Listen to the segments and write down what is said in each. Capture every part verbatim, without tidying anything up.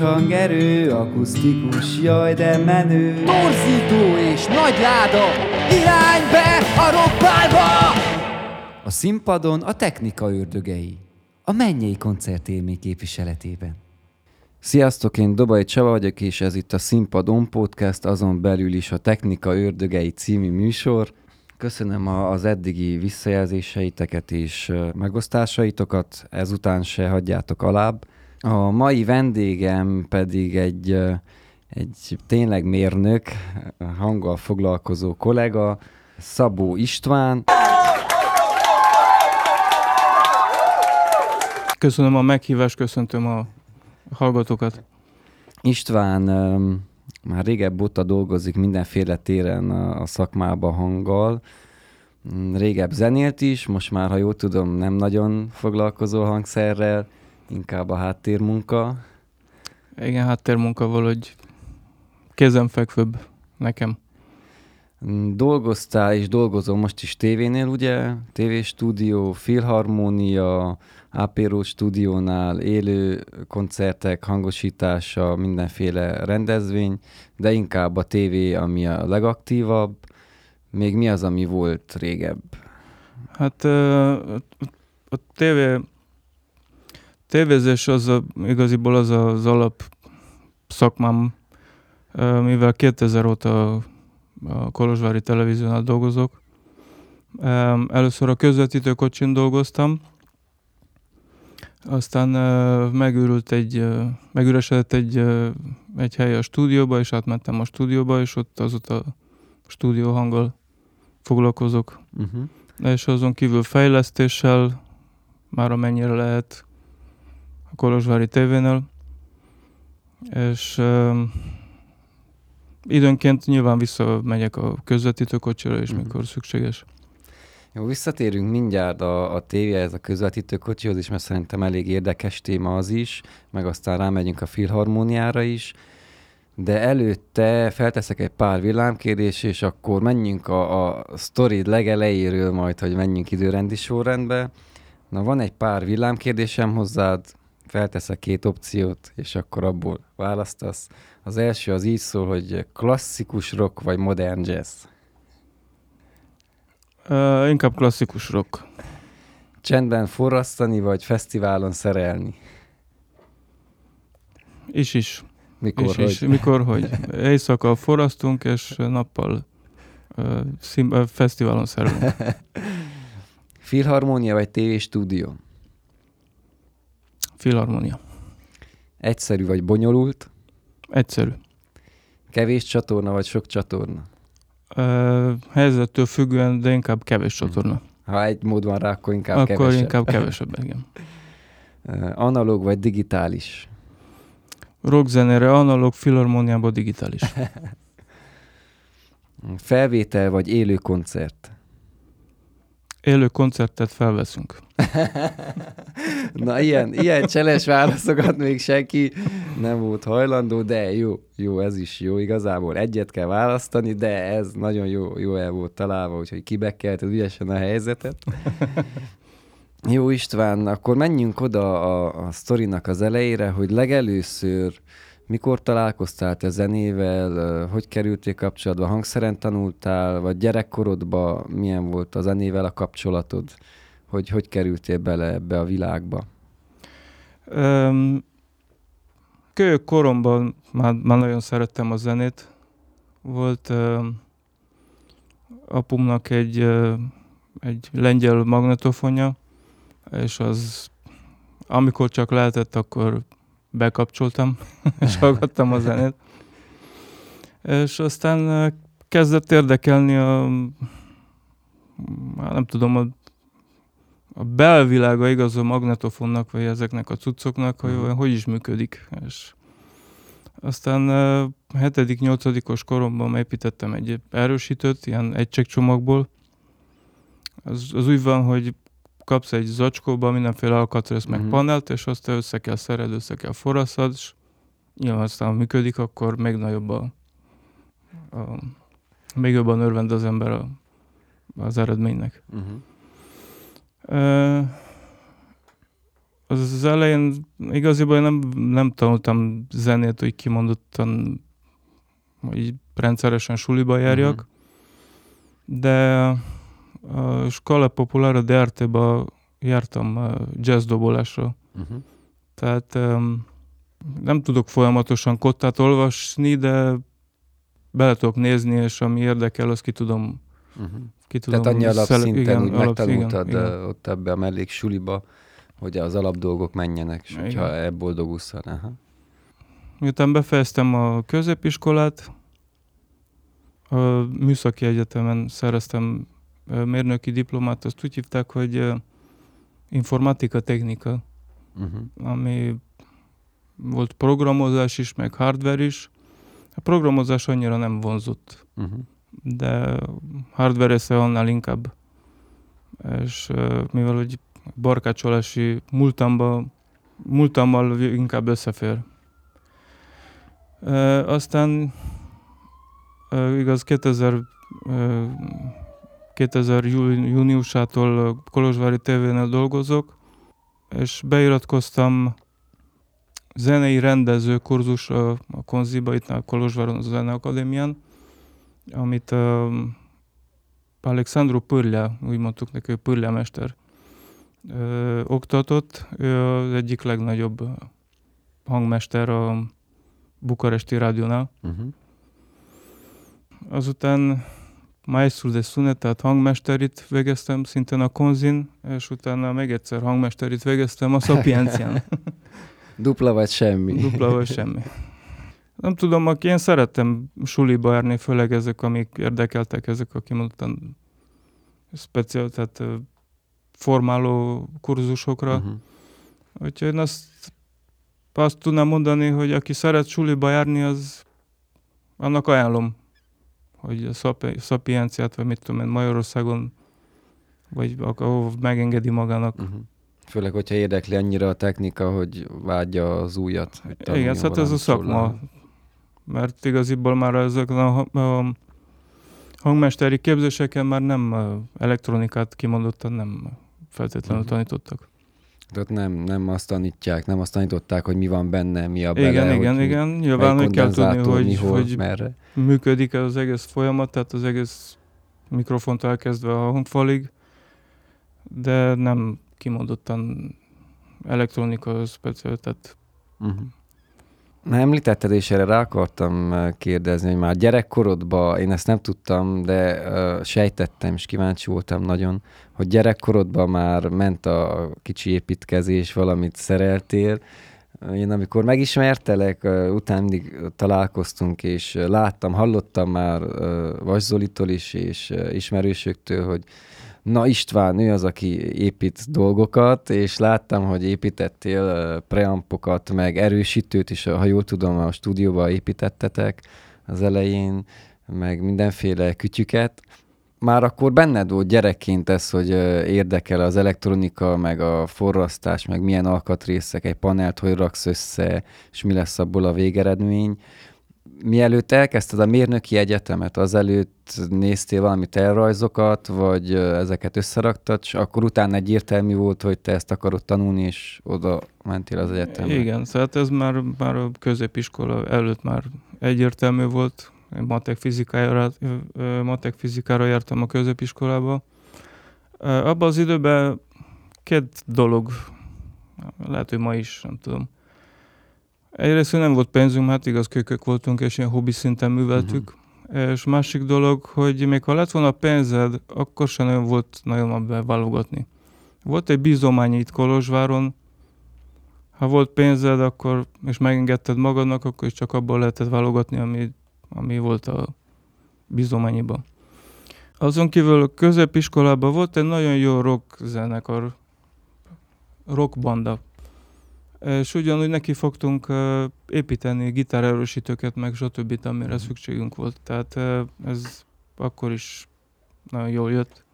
hangerő, akusztikus, jaj de menő. Torzító és nagy láda, irány be a roppálba! A színpadon a technika ördögei, a mennyei koncertélmény képviseletében. Sziasztok, én Dobai Csaba vagyok, és ez itt a Színpadon Podcast, azon belül is a Technika ördögei című műsor. Köszönöm az eddigi visszajelzéseiteket és megosztásaitokat, ezután se hagyjátok alább. A mai vendégem pedig egy, egy tényleg mérnök, hanggal foglalkozó kollega, Szabó István. Köszönöm a meghívást, köszöntöm a hallgatókat. István már régebb óta dolgozik mindenféle téren a szakmában hanggal. Régebb zenélt is, most már, ha jól tudom, nem nagyon foglalkozol hangszerrel, inkább a háttérmunka. Igen, háttérmunka valahogy kézenfekvőbb nekem. Dolgoztál és dolgozol most is tévénél, ugye? Tévéstúdió, Filharmónia, á pé. Road Stúdiónál, élő koncertek, hangosítása, mindenféle rendezvény, de inkább a tévé, ami a legaktívabb. Még mi az, ami volt régebb? Hát a tévé, tévézés az a, igaziból az az alap szakmám, mivel kétezer óta a Kolozsvári televíziónál dolgozok. Először a közvetítőkocsin dolgoztam, aztán megürült egy, megüresedett egy, egy hely a stúdióba, és átmentem a stúdióba, és ott azóta stúdió hanggal foglalkozok. Uh-huh. És azon kívül fejlesztéssel, már amennyire lehet a Kolozsvári tévénél, és időnként nyilván visszamegyek a közvetítőkocsira is, mm. mikor szükséges. Jó, visszatérünk mindjárt a, a tévéhez, a közvetítőkocsihoz is, mert szerintem elég érdekes téma az is, meg aztán rámegyünk a Filharmóniára is, de előtte felteszek egy pár villámkérdés, és akkor menjünk a, a sztorid legelejéről majd, hogy menjünk időrendi sorrendbe. Na, van egy pár villámkérdésem hozzád, felteszek két opciót, és akkor abból választasz. Az első az így szól, hogy klasszikus rock vagy modern jazz? Uh, inkább klasszikus rock. Csendben forrasztani vagy fesztiválon szerelni? Is is. Mikor is, hogy? Is. Mikor hogy. Éjszaka forrasztunk, és nappal uh, szim- uh, fesztiválon szerelünk. Filharmónia vagy tévéstúdió? Filharmónia. Egyszerű vagy bonyolult? Egyszerű. Kevés csatorna vagy sok csatorna? Uh, helyzettől függően, de inkább kevés csatorna. Ha egy mód van rá, akkor inkább akkor kevesebb. Akkor inkább kevesebb, igen. Uh, analóg vagy digitális? Rockzenére analóg, Filharmóniában digitális. Felvétel vagy élő koncert? Élő koncertet felveszünk. Na, ilyen, ilyen cseles válaszokat még senki nem volt hajlandó, de jó, jó, ez is jó. Igazából egyet kell választani, de ez nagyon jó, jó el volt találva, úgyhogy kibekkelted ügyesen a helyzetet. Jó, István, akkor menjünk oda a, a sztorinak az elejére, hogy legelőször mikor találkoztál te zenével, hogy kerültél kapcsolatba, hangszeren tanultál, vagy gyerekkorodban milyen volt a zenével a kapcsolatod? Hogy hogy kerültél bele ebbe a világba? Um, kölyök koromban már, már nagyon szerettem a zenét. Volt um, apumnak egy, um, egy lengyel magnetofonja, és az, amikor csak lehetett, akkor bekapcsoltam, és hallgattam a zenét. És aztán kezdett érdekelni a, nem tudom, a, a belvilága igaz a magnetofonnak, vagy ezeknek a cuccoknak, hogy uh-huh. hogy is működik. És aztán hetedik-nyolcadikos koromban építettem egy erősítőt, ilyen egységcsomagból. Az, az úgy van, hogy kapsz egy zacskóba mindenféle alkatrészt meg uh-huh. panelt, és azt össze kell szered, össze kell forrasszad, és nyilván aztán működik, akkor még nagyobb a, a még jobban örvend az ember a, az eredménynek. Uh-huh. E, az elején igaziból nem, nem tanultam zenét, hogy kimondottan, hogy rendszeresen suliba járjak, uh-huh. de a Skola Populara dé er té-ben jártam jazzdobolásra. Uh-huh. Tehát nem tudok folyamatosan kottát olvasni, de bele tudok nézni, és ami érdekel, azt ki tudom. Uh-huh. Ki tudom Tehát annyi alapszinten szele- igen, megtanultad igen, igen. ott ebbe a mellék suliba, hogy az alapdolgok menjenek, és hogyha ebből boldogulsz. Miután befejeztem a középiskolát, a Műszaki Egyetemen szereztem mérnöki diplomát, azt úgy hívták, hogy informatika technika, uh-huh. ami volt programozás is, meg hardware is. A programozás annyira nem vonzott, uh-huh. de hardware-esze annál inkább. És mivel hogy barkácsolási múltamba, múltammal inkább összefér. E, aztán e, igaz kétezer júniusától Kolozsvári té vé-nél dolgozok, és beiratkoztam zenei rendező kurzusra a Konziba, itt a Kolozsváron a Zeneakadémián, amit uh, Alexandru Pörle, úgy mondtuk neki, Pörle mester, uh, oktatott. Ő az egyik legnagyobb hangmester a bukaresti rádiónál. Uh-huh. Azután Maestro de Sunet, tehát hangmesterit végeztem, szintén a Konzin, és utána még egyszer hangmesterit végeztem a Szapiencián. Dupla vagy semmi. Dupla vagy semmi. Nem tudom, aki én szerettem suliba járni, főleg ezek, amik érdekeltek, ezek, aki mondottan speciál, tehát formáló kurzusokra. Uh-huh. Úgyhogy én azt, azt tudnám mondani, hogy aki szeret suliba járni, az annak ajánlom, hogy a szapi, szapienciát, vagy mit tudom én, Magyarországon, vagy ahol megengedi magának. Uh-huh. Főleg, hogyha érdekli annyira a technika, hogy vágyja az újat. Igen, hát ez a szakma. Szólán. Mert igaziból már ezek a hangmesteri képzéseken már nem elektronikát kimondottan nem feltétlenül uh-huh. tanítottak. Tehát nem, nem azt tanítják, nem azt tanították, hogy mi van benne, mi a bele. Igen, igen, igen. Nyilván, hogy kell tudni, hogy, mihol, hogy működik az egész folyamat, tehát az egész mikrofontól elkezdve a hangfalig, de nem kimondottan elektronika speciál, tehát... Uh-huh. Na, említetted, és erre rá akartam kérdezni, hogy már gyerekkorodban, én ezt nem tudtam, de uh, sejtettem, és kíváncsi voltam nagyon, hogy gyerekkorodban már ment a kicsi építkezés, valamit szereltél. Én amikor megismertelek, uh, utána mindig találkoztunk, és láttam, hallottam már uh, Vass Zolitól is, és uh, ismerősöktől, hogy na, István, ő az, aki épít dolgokat, és láttam, hogy építettél preampokat, meg erősítőt is, ha jól tudom, a stúdióban építettetek az elején, meg mindenféle kütyüket. Már akkor benned volt gyerekként ez, hogy érdekel az elektronika, meg a forrasztás, meg milyen alkatrészek, egy panelt hogy raksz össze, és mi lesz abból a végeredmény. Mielőtt elkezdted a mérnöki egyetemet, azelőtt néztél valami elrajzokat, vagy ezeket összeraktad, és akkor utána egy értelmi volt, hogy te ezt akarod tanulni, és oda mentél az egyetemre. Igen, tehát ez már, már a középiskola előtt már egyértelmű volt. Én matek fizikára, matek fizikára jártam a középiskolába. Abban az időben két dolog, lehet, hogy ma is, nem tudom. Egyrészt nem volt pénzünk, hát igaz, kölykök voltunk, és ilyen hobbi szinten műveltük. Uh-huh. És másik dolog, hogy még ha lett volna pénzed, akkor sem nagyon volt nagyon abban válogatni. Volt egy bízomány itt Kolozsváron, ha volt pénzed, akkor, és megengedted magadnak, akkor is csak abból lehetett válogatni, ami, ami volt a bízományiban. Azon kívül a középiskolában volt egy nagyon jó rock zenekar, rockbanda. És ugyanúgy neki fogtunk uh, építeni gitárerősítőket, meg stb., amire szükségünk volt. Tehát uh, ez akkor is nagyon jól jött.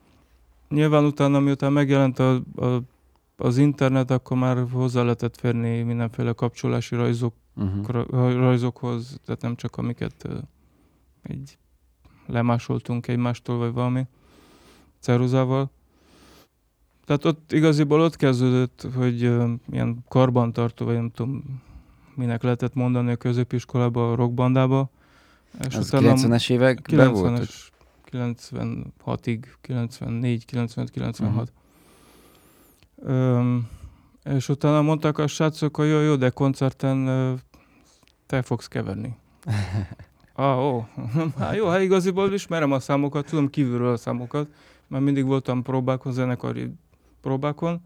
Nyilván utána, miután megjelent a, a, az internet, akkor már hozzá lehetett férni mindenféle kapcsolási rajzok, uh-huh. ra, rajzokhoz, tehát nem csak amiket uh, így lemásoltunk egymástól, vagy valami ceruzával. Tehát ott igaziból ott kezdődött, hogy uh, ilyen karbantartó, vagy nem tudom, minek lehetett mondani a középiskolában, a rockbandába. És az kilencvenes években volt? kilencvenhatig, kilencvennégy, kilencvenöt, kilencvenhat. Uh-huh. Um, és utána mondták a srácok, hogy jó, jó, de koncerten uh, te fogsz keverni. ah, ó, hát jó, hát igaziból ismerem a számokat, tudom kívülről a számokat, mert mindig voltam próbákon, zenekari próbákon.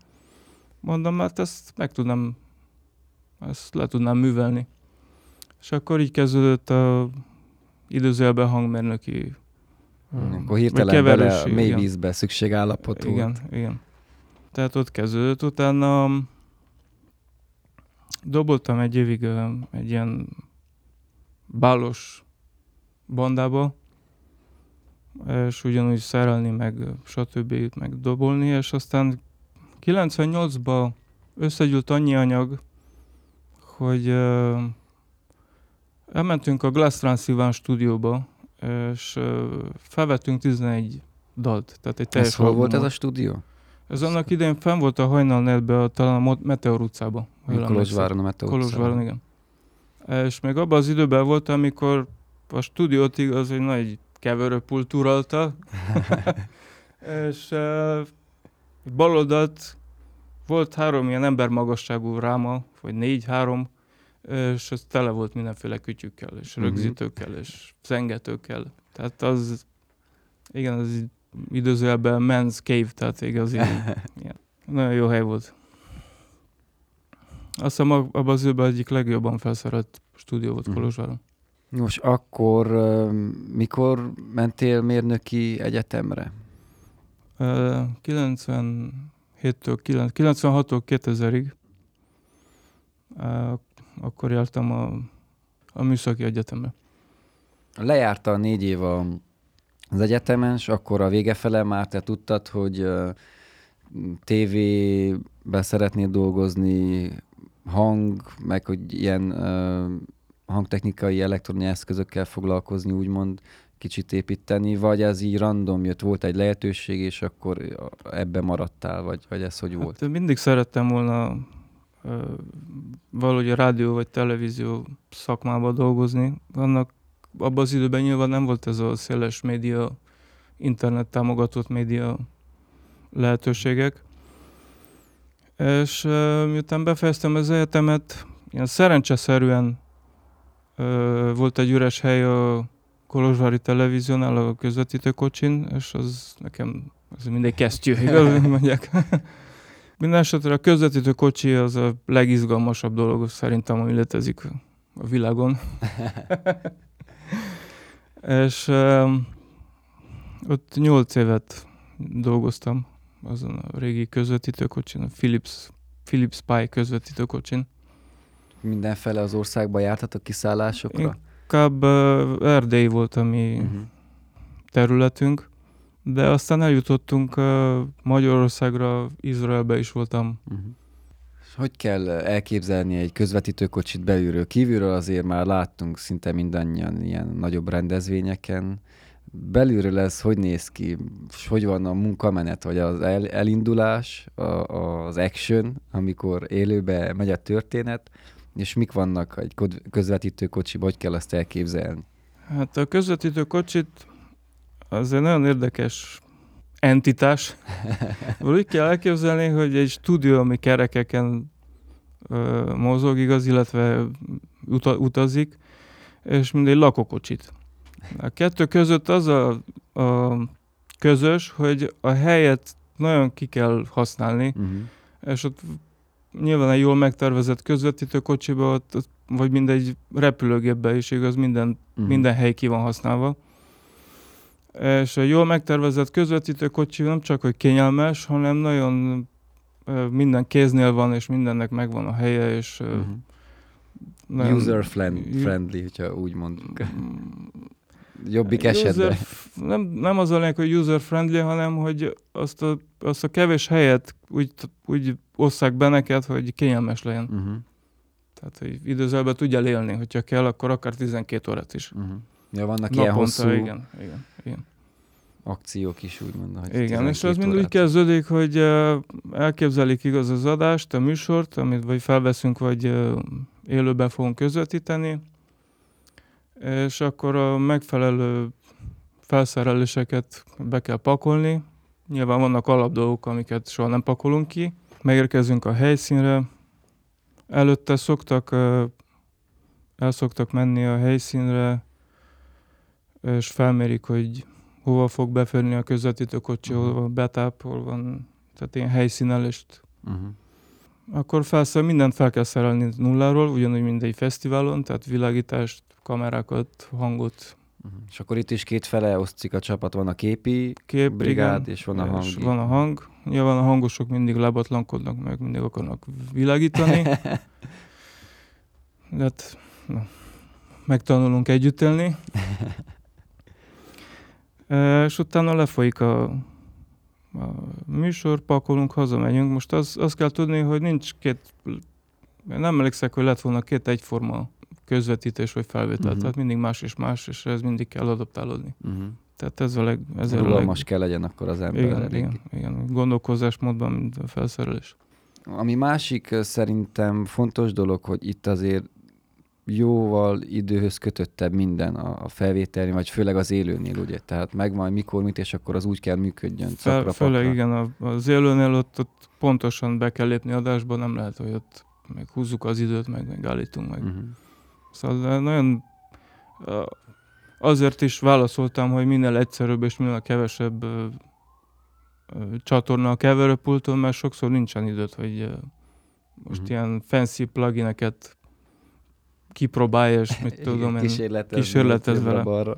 Mondom, hát ezt meg tudnám, ezt le tudnám művelni. És akkor így kezdődött a időzőjelben hangmérnöki akkor hirtelen bele a mély vízbe szükségállapot volt. Igen, igen. Tehát ott kezdődött. Utána doboltam egy évig egy ilyen bálos bandába, és ugyanúgy szerelni, meg stb. Meg dobolni, és aztán kilencvennyolcban összegyűlt annyi anyag, hogy uh, elmentünk a Glass Transilvan stúdióba, és uh, felvettünk tizenegy dalt. Tehát egy teljes hol volt ez a stúdió? Ez annak idején fenn volt a Hajnal-Netben, talán a Meteor utcában. Kolozsváron a Meteor utcában. Kolozsváron, igen. És még abban az időben volt, amikor a stúdiót igaz, egy nagy keverőpult uralta, és e, bal oldalt volt három ilyen embermagasságú ráma, vagy négy-három, és ez tele volt mindenféle kütyükkel, és rögzítőkkel, és szengetőkkel. Tehát az, igen, az időzőjelben men's cave, tehát igazi. Ilyen. Nagyon jó hely volt. Azt hiszem abban az időben egyik legjobban felszerelt stúdió volt Kolozsváron. Most akkor mikor mentél mérnöki egyetemre? kilencvenhéttől, kilencvenhattól kétezerig. Akkor jártam a, a Műszaki Egyetemre. Lejárta négy év az egyetemen, és akkor a vége fele már te tudtad, hogy tévébe szeretnél dolgozni, hang, meg hogy ilyen hangtechnikai, elektronikai eszközökkel foglalkozni, úgymond kicsit építeni, vagy ez így random jött, volt egy lehetőség, és akkor ebbe maradtál, vagy, vagy ez hogy volt? Hát mindig szerettem volna ö, valahogy a rádió vagy televízió szakmába dolgozni. Annak abban az időben nyilván nem volt ez a széles média, internet támogatott média lehetőségek. És ö, miután befejeztem az egyetemet, ilyen szerencseszerűen volt egy üres hely a Kolozsvári televíziónál, a közvetítőkocsin, és az nekem az mindegy kesztyű, igaz, mondják. Mindenesetre a közvetítőkocsi az a legizgalmasabb dolog szerintem, ami létezik a világon. És um, ott nyolc évet dolgoztam azon a régi közvetítőkocsin, a Philips, Philips Pie közvetítőkocsin. Mindenfele az országban jártatok kiszállásokra? Inkább uh, Erdély volt a mi uh-huh. területünk, de aztán eljutottunk uh, Magyarországra, Izraelbe is voltam. Uh-huh. Hogy kell elképzelni egy közvetítőkocsit belülről? Kívülről azért már láttunk szinte mindannyian ilyen nagyobb rendezvényeken. Belülről ez hogy néz ki? És hogy van a munkamenet, vagy az el, elindulás, a, az action, amikor élőbe megy a történet, és mik vannak egy közvetítőkocsiban, hogy kell azt elképzelni? Hát a közvetítőkocsit az egy nagyon érdekes entitás. Úgy kell elképzelni, hogy egy stúdió, ami kerekeken ö, mozog, igaz, illetve uta, utazik, és mindegy lakókocsit. A kettő között az a, a közös, hogy a helyet nagyon ki kell használni, uh-huh. és ott nyilván egy jól megtervezett közvetítőkocsiba, ott, ott, vagy mindegy repülőgépbe is, igaz, minden, uh-huh. minden hely ki van használva. És a jól megtervezett közvetítőkocsi nem csak, hogy kényelmes, hanem nagyon minden kéznél van, és mindennek megvan a helye, és uh-huh. nagyon... user-friendly, hogyha úgy mondjuk. Jobbik esetben. Nem, nem az a lényeg, hogy user-friendly, hanem hogy azt a, azt a kevés helyet úgy, úgy osszák be neked, hogy kényelmes legyen. Uh-huh. Tehát, hogy időzőben tudjál élni, hogyha kell, akkor akár tizenkét órát is. Uh-huh. Ja, vannak naponta, ilyen hosszú... Igen, igen, igen. akciók is, úgymond. Igen, és az mind úgy kezdődik, hogy elképzelik igaz az adást, a műsort, amit vagy felveszünk, vagy élőben fogunk közvetíteni, és akkor a megfelelő felszereléseket be kell pakolni. Nyilván vannak alapdolgok, amiket soha nem pakolunk ki. Megérkezünk a helyszínre. Előtte szoktak, el szoktak menni a helyszínre, és felmérik, hogy hova fog beférni a közvetítőkocsi, uh-huh. hova betápol van, tehát ilyen helyszínelést. Uh-huh. Akkor felszerel, mindent fel kell szerelni nulláról, ugyanúgy mindegy fesztiválon, tehát világítást, kamerákat, hangot. Uh-huh. És akkor itt is két fele osztik a csapat, van a képi Kép, brigád, igen, és van a hang. És van a hang. Nyilván a hangosok mindig lábatlankodnak, meg mindig akarnak világítani. De hát, na, megtanulunk együtt élni. És utána lefolyik a, a műsor, pakolunk, hazamegyünk. Most az, azt kell tudni, hogy nincs két, nem emlékszek, hogy lett volna két egyforma közvetítés vagy felvétel. Uh-huh. Tehát mindig más és más, és ez mindig kell adaptálódni. Uh-huh. Tehát ez a leg... Ez rugalmas leg... kell legyen akkor az ember. Igen, igen, igen. Gondolkozásmódban, mint a felszerelés. Ami másik szerintem fontos dolog, hogy itt azért jóval időhöz kötöttebb minden a felvételni, vagy főleg az élőnél, ugye? Tehát megvan, mikor, mit, és akkor az úgy kell működjön. Fel, főleg igen, az élőnél ott, ott pontosan be kell lépni adásba, nem lehet, hogy ott meg húzzuk az időt, meg, meg állítunk meg. Uh-huh. Szóval nagyon azért is válaszoltam, hogy minél egyszerűbb és minél kevesebb ö, ö, csatorna a keverőpulton, mert sokszor nincsen időt, hogy ö, most uh-huh. ilyen fancy plugineket kipróbálj, és mit tudom én, kísérletezz vele.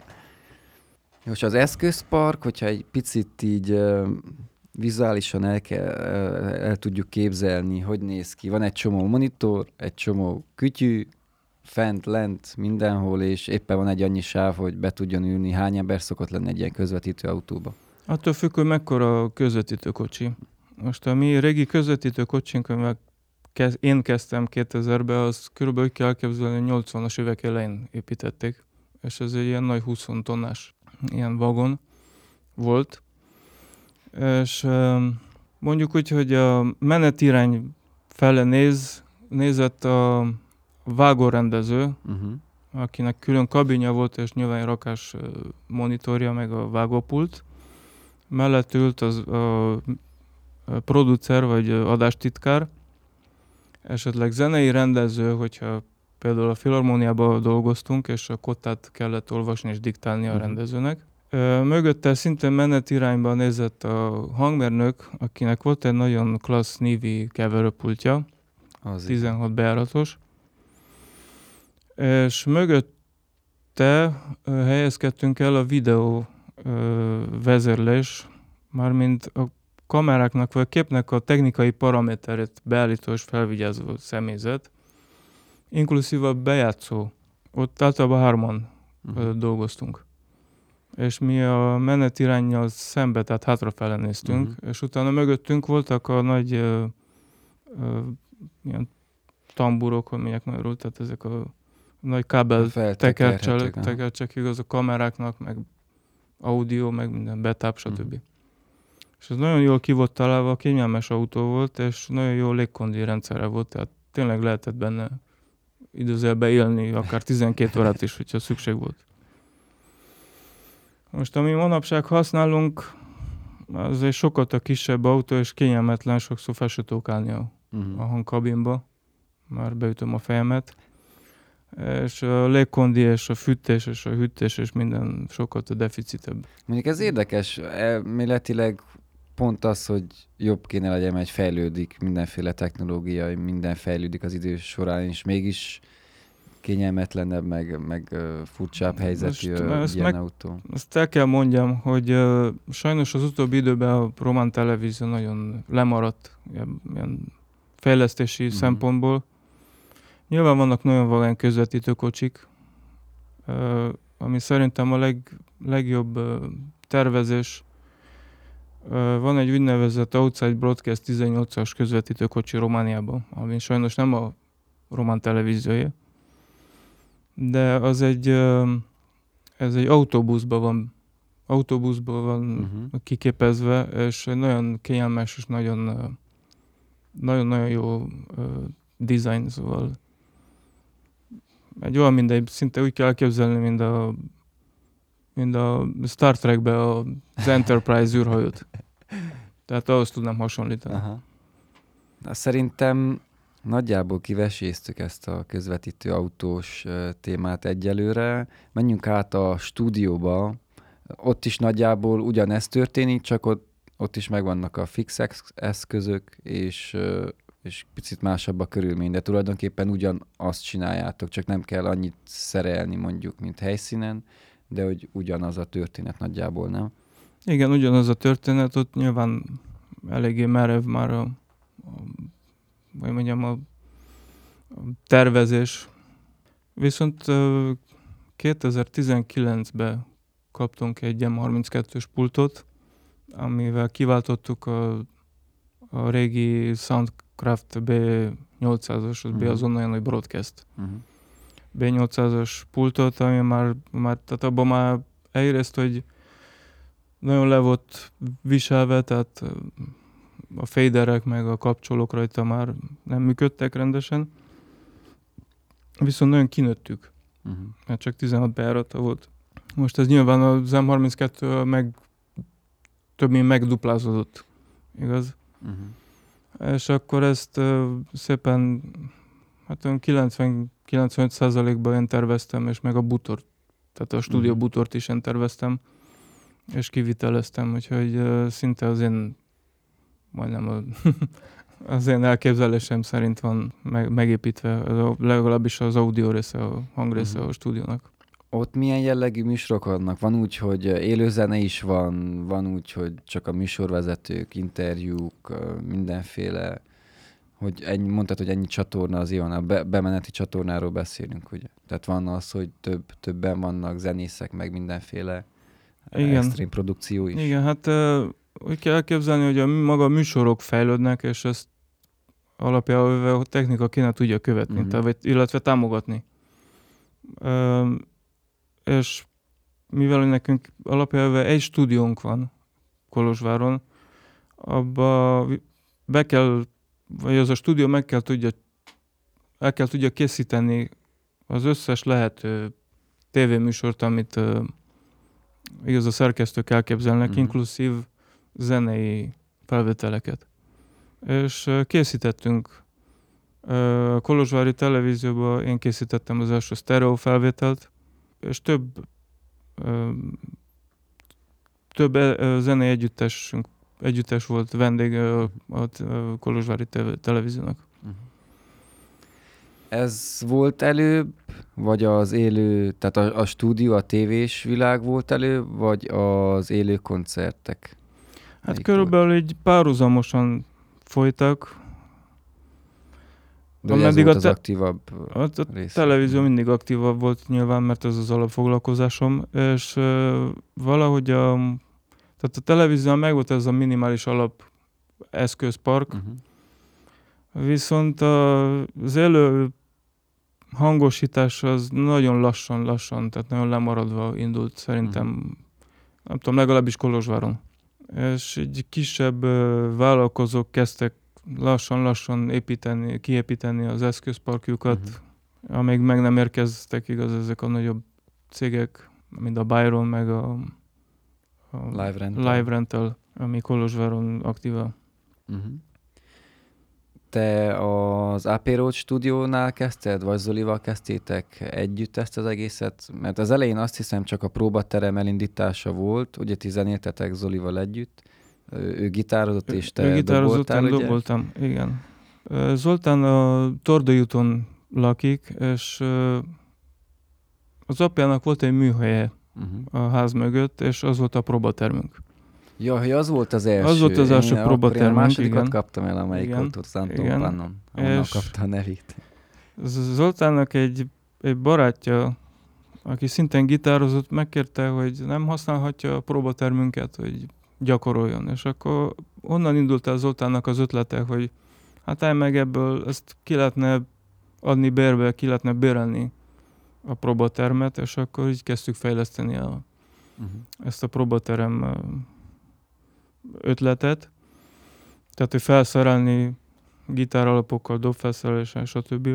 Most az eszközpark, hogyha egy picit így uh, vizuálisan el, kell, uh, el tudjuk képzelni, hogy néz ki. Van egy csomó monitor, egy csomó kütyű, fent, lent, mindenhol, és éppen van egy annyi sáv, hogy be tudjon ülni. Hány ember szokott lenni egy ilyen közvetítő autóba? Attól függ, hogy mekkora a közvetítőkocsi. Most a mi régi közvetítőkocsink, amivel kez, én kezdtem kétezerben, az körülbelül úgy kell elképzelni, hogy nyolcvanas évek elején építették, és ez egy ilyen nagy húsz tonnás ilyen vagon volt. És mondjuk úgy, hogy a menetirány fele néz, nézett a vágórendező, uh-huh. akinek külön kabinja volt, és nyilván rakás monitorja, meg a vágópult. Mellett ült az a producer, vagy adástitkár, esetleg zenei rendező, hogyha például a Filharmóniában dolgoztunk, és a kottát kellett olvasni és diktálni uh-huh. a rendezőnek. Mögötte szintén menetirányban nézett a hangmérnök, akinek volt egy nagyon klassz Nivi keverőpultja, az tizenhat így. Bejáratos. És mögötte helyezkedtünk el a videó ö, vezérlés, mármint a kameráknak vagy a képnek a technikai paraméterét beállító és felvigyázó személyzet, inkluszív a bejátszó. Ott általában hárman uh-huh. ö, dolgoztunk. És mi a menetiránnyal szembe, tehát hátrafele néztünk, uh-huh. és utána mögöttünk voltak a nagy ö, ö, ilyen tamburok, amelyek magyarul, tehát ezek a nagy kábel tekercsekig az a kameráknak, meg audio, meg minden betáp, stb. Mm. És ez nagyon jól ki volt találva, kényelmes autó volt, és nagyon jó légkondi rendszerre volt, tehát tényleg lehetett benne időzelbe élni, akár tizenkét órát is, hogyha szükség volt. Most, ami manapság használunk, az egy sokat a kisebb autó, és kényelmetlen, sokszor felsőtök állni a, mm. a hangkabinba. Már beütöm a fejemet. És a légkondi, és a fűtés, és a hűtés, és minden sokat a deficitebb. Mondjuk ez érdekes, elméletileg pont az, hogy jobb kéne legyen, mert fejlődik mindenféle technológia, minden fejlődik az idő során, és mégis kényelmetlenebb, meg, meg furcsább helyzetű Most, ilyen meg, autó. Azt el kell mondjam, hogy uh, sajnos az utóbbi időben a román televízió nagyon lemaradt ilyen fejlesztési mm-hmm. szempontból. Nyilván vannak nagyon vagány közvetítőkocsik, ami szerintem a leg, legjobb tervezés. Van egy úgynevezett Outside Broadcast tizennyolcas közvetítőkocsi Romániában, ami sajnos nem a román televíziója, de az egy, ez egy autóbuszban van autóbuszból van uh-huh. kiképezve, és nagyon kényelmes, és nagyon nagyon-nagyon jó uh, design, szóval egy olyan mindegy, szinte úgy kell elképzelni, mint a, mint a Star Trekbe az Enterprise űrhajót. Tehát ahhoz tudnám hasonlítani. Aha. Na, szerintem nagyjából kiveséztük ezt a közvetítő autós témát egyelőre. Menjünk át a stúdióba. Ott is nagyjából ugyanezt történik, csak ott, ott is megvannak a fix eszközök, és, és picit másabb a körülmény, de tulajdonképpen ugyanazt csináljátok, csak nem kell annyit szerelni mondjuk, mint helyszínen, de hogy ugyanaz a történet nagyjából, nem? Igen, ugyanaz a történet, ott nyilván eléggé merev már a, a vagy mondjam, a tervezés. Viszont kétezer-tizenkilencben kaptunk egy em harminckettős pultot, amivel kiváltottuk a, a régi Soundcraft bé nyolcszázas, az B azon olyan, hogy broadcast. Uh-huh. bé nyolcszázas pultot, ami már, már tehát abban már egyrészt, hogy nagyon le volt viselve, tehát a faderek meg a kapcsolók rajta már nem működtek rendesen. Viszont nagyon kinőttük, uh-huh. mert csak tizenhat bejárata volt. Most ez nyilván az em harminckettő meg több mint megduplázódott, igaz? Uh-huh. És akkor ezt uh, szépen hát olyan kilencven-kilencvenöt százalékban én terveztem, és meg a butort, tehát a stúdió uh-huh. butort is én terveztem, és kiviteleztem, úgyhogy uh, szinte az én majdnem a, az én elképzelésem szerint van meg, megépítve, legalábbis az audio része, a hang része uh-huh. a stúdiónak. Ott milyen jellegű műsorok vannak? Van úgy, hogy élőzene is van, van úgy, hogy csak a műsorvezetők, interjúk, mindenféle, hogy ennyi, mondtad, hogy ennyi csatorna az ilyen, a be, bemeneti csatornáról beszélünk, ugye? Tehát van az, hogy több, többen vannak zenészek, meg mindenféle igen. extrém produkció is. Igen, hát úgy kell elképzelni, hogy a maga műsorok fejlődnek, és ezt alapjában a technika kéne tudja követni, mm-hmm. tehát, illetve támogatni. Ö- és mivel nekünk alapjában egy stúdiónk van Kolozsváron, abba be kell, vagy az a stúdió meg kell tudja, el kell tudja készíteni az összes lehető tévéműsort, amit uh, igaz a szerkesztők elképzelnek, mm-hmm. inkluszív zenei felvételeket. És uh, készítettünk uh, Kolozsvári televízióban, én készítettem az első sztereó felvételt, és több, ö, több zenei együttesünk, együttes volt vendég a, a Kolozsvári televíziónak. Ez volt előbb, vagy az élő, tehát a, a stúdió, a tévés világ volt előbb, vagy az élő koncertek? Hát körülbelül volt? Így párhuzamosan folytak. De ez volt az te- aktívabb A, te- a televízió mindig aktívabb volt nyilván, mert ez az alapfoglalkozásom, és uh, valahogy a, tehát a televízió meg volt ez a minimális alap eszközpark, uh-huh. viszont az élő hangosítás az nagyon lassan-lassan, tehát nagyon lemaradva indult szerintem, uh-huh. nem tudom, legalábbis Kolozsváron. És így kisebb uh, vállalkozók kezdtek lassan-lassan építeni, kiépíteni az eszközparkjukat, uh-huh. amíg meg nem érkeztek, igaz, ezek a nagyobb cégek, mint a Byron, meg a, a Live Rental, Live Rental, ami Kolozsváron aktíva. Uh-huh. Te az á pé Road Stúdiónál kezdted, vagy Zolival kezdtétek együtt ezt az egészet? Mert az elején azt hiszem csak a próbaterem elindítása volt, ugye ti zenéltetek Zolival együtt, ő gitározott, és te ő gitározott, doboltál, ugye? Doboltam, igen. Zoltán a Tordai úton lakik, és az apjának volt egy műhelye uh-huh. a ház mögött, és az volt a próbatermünk. Ja, hogy az volt az első. Az volt az első én, próbatermünk, igen. A másodikat kaptam el, amelyik ott az Anton Pánon, ahonnan kapta a nevét. Zoltánnak egy, egy barátja, aki szintén gitározott, megkérte, hogy nem használhatja a próbatermünket, hogy gyakoroljon. És akkor onnan indult el Zoltánnak az ötlete, hogy hát állj meg ebből, ezt ki lehetne adni bérbe, ki lehetne bérelni a próbatermet, és akkor így kezdtük fejleszteni a, uh-huh. ezt a próbaterem ötletet. Tehát, hogy felszerelni gitáralapokkal, dobfelszereléssel, stb.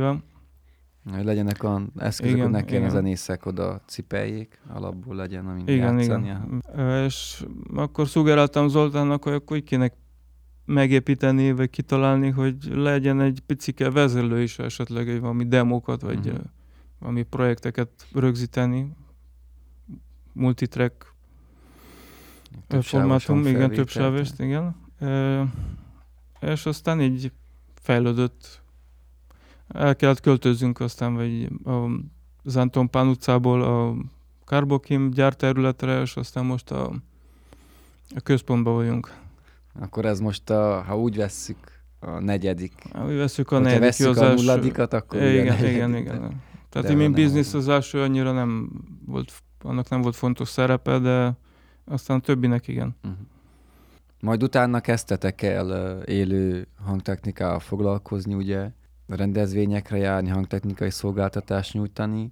Hogy legyenek olyan eszközök, hogy ne kéne a zenészek oda cipeljék, alapból legyen, amint igen, játszani. Igen. És akkor szugeráltam Zoltánnak, hogy akkor kéne megépíteni, vagy kitalálni, hogy legyen egy picike vezérlő is esetleg, hogy valami demókat, vagy uh-huh. valami projekteket rögzíteni. Multitrack formátum, igen, több sávest, igen. És aztán így fejlődött. El kellett költözzünk aztán, vagy az Anton Pán utcából a Karbokim gyárterületre, és aztán most a, a központban vagyunk. Akkor ez most, a, ha úgy vesszük, a negyedik. Ha úgy vesszük a negyedik, az első. Ha vesszük a nulladikat, akkor igen, ugye a negyedik. Igen, igen, igen. Tehát így, mint biznisz az első, annyira nem volt, annak nem volt fontos szerepe, de aztán a többinek igen. Uh-huh. Majd utána kezdtetek el élő hangtechnikával foglalkozni, ugye? Rendezvényekre járni, hangtechnikai szolgáltatást nyújtani.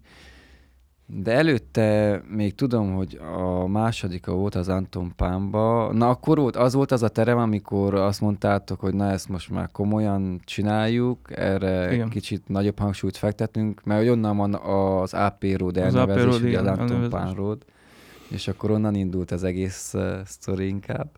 De előtte még tudom, hogy a másodika volt az Anton Pánba. Na akkor volt, az volt az a terem, amikor azt mondtátok, hogy na ezt most már komolyan csináljuk, erre igen. kicsit nagyobb hangsúlyt fektetünk, mert onnan van az á pé Road elnevezés, ugye az Anton Pán Road, és akkor onnan indult az egész uh, sztori inkább.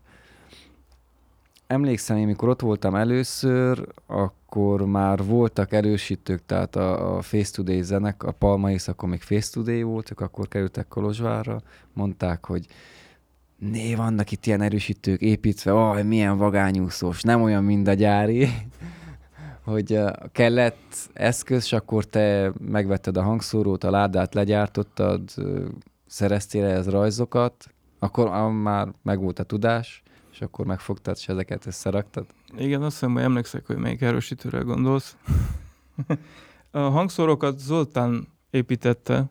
Emlékszem, én mikor ott voltam először, akkor már voltak erősítők, tehát a, a Face to Day zenek, a Palmai szakon még Face to Day voltak, akkor kerültek Kolozsvárra, mondták, hogy né, vannak itt ilyen erősítők építve, aj, milyen vagányúszós, nem olyan, mind a gyári, hogy kellett eszköz, és akkor te megvetted a hangszórót, a ládát legyártottad, szereztél ehhez rajzokat, akkor már megvolt a tudás, és akkor megfogtad, és ezeket összeraktad? Igen, azt hiszem, hogy emlékszek, hogy melyik erősítőre gondolsz. A hangszórokat Zoltán építette,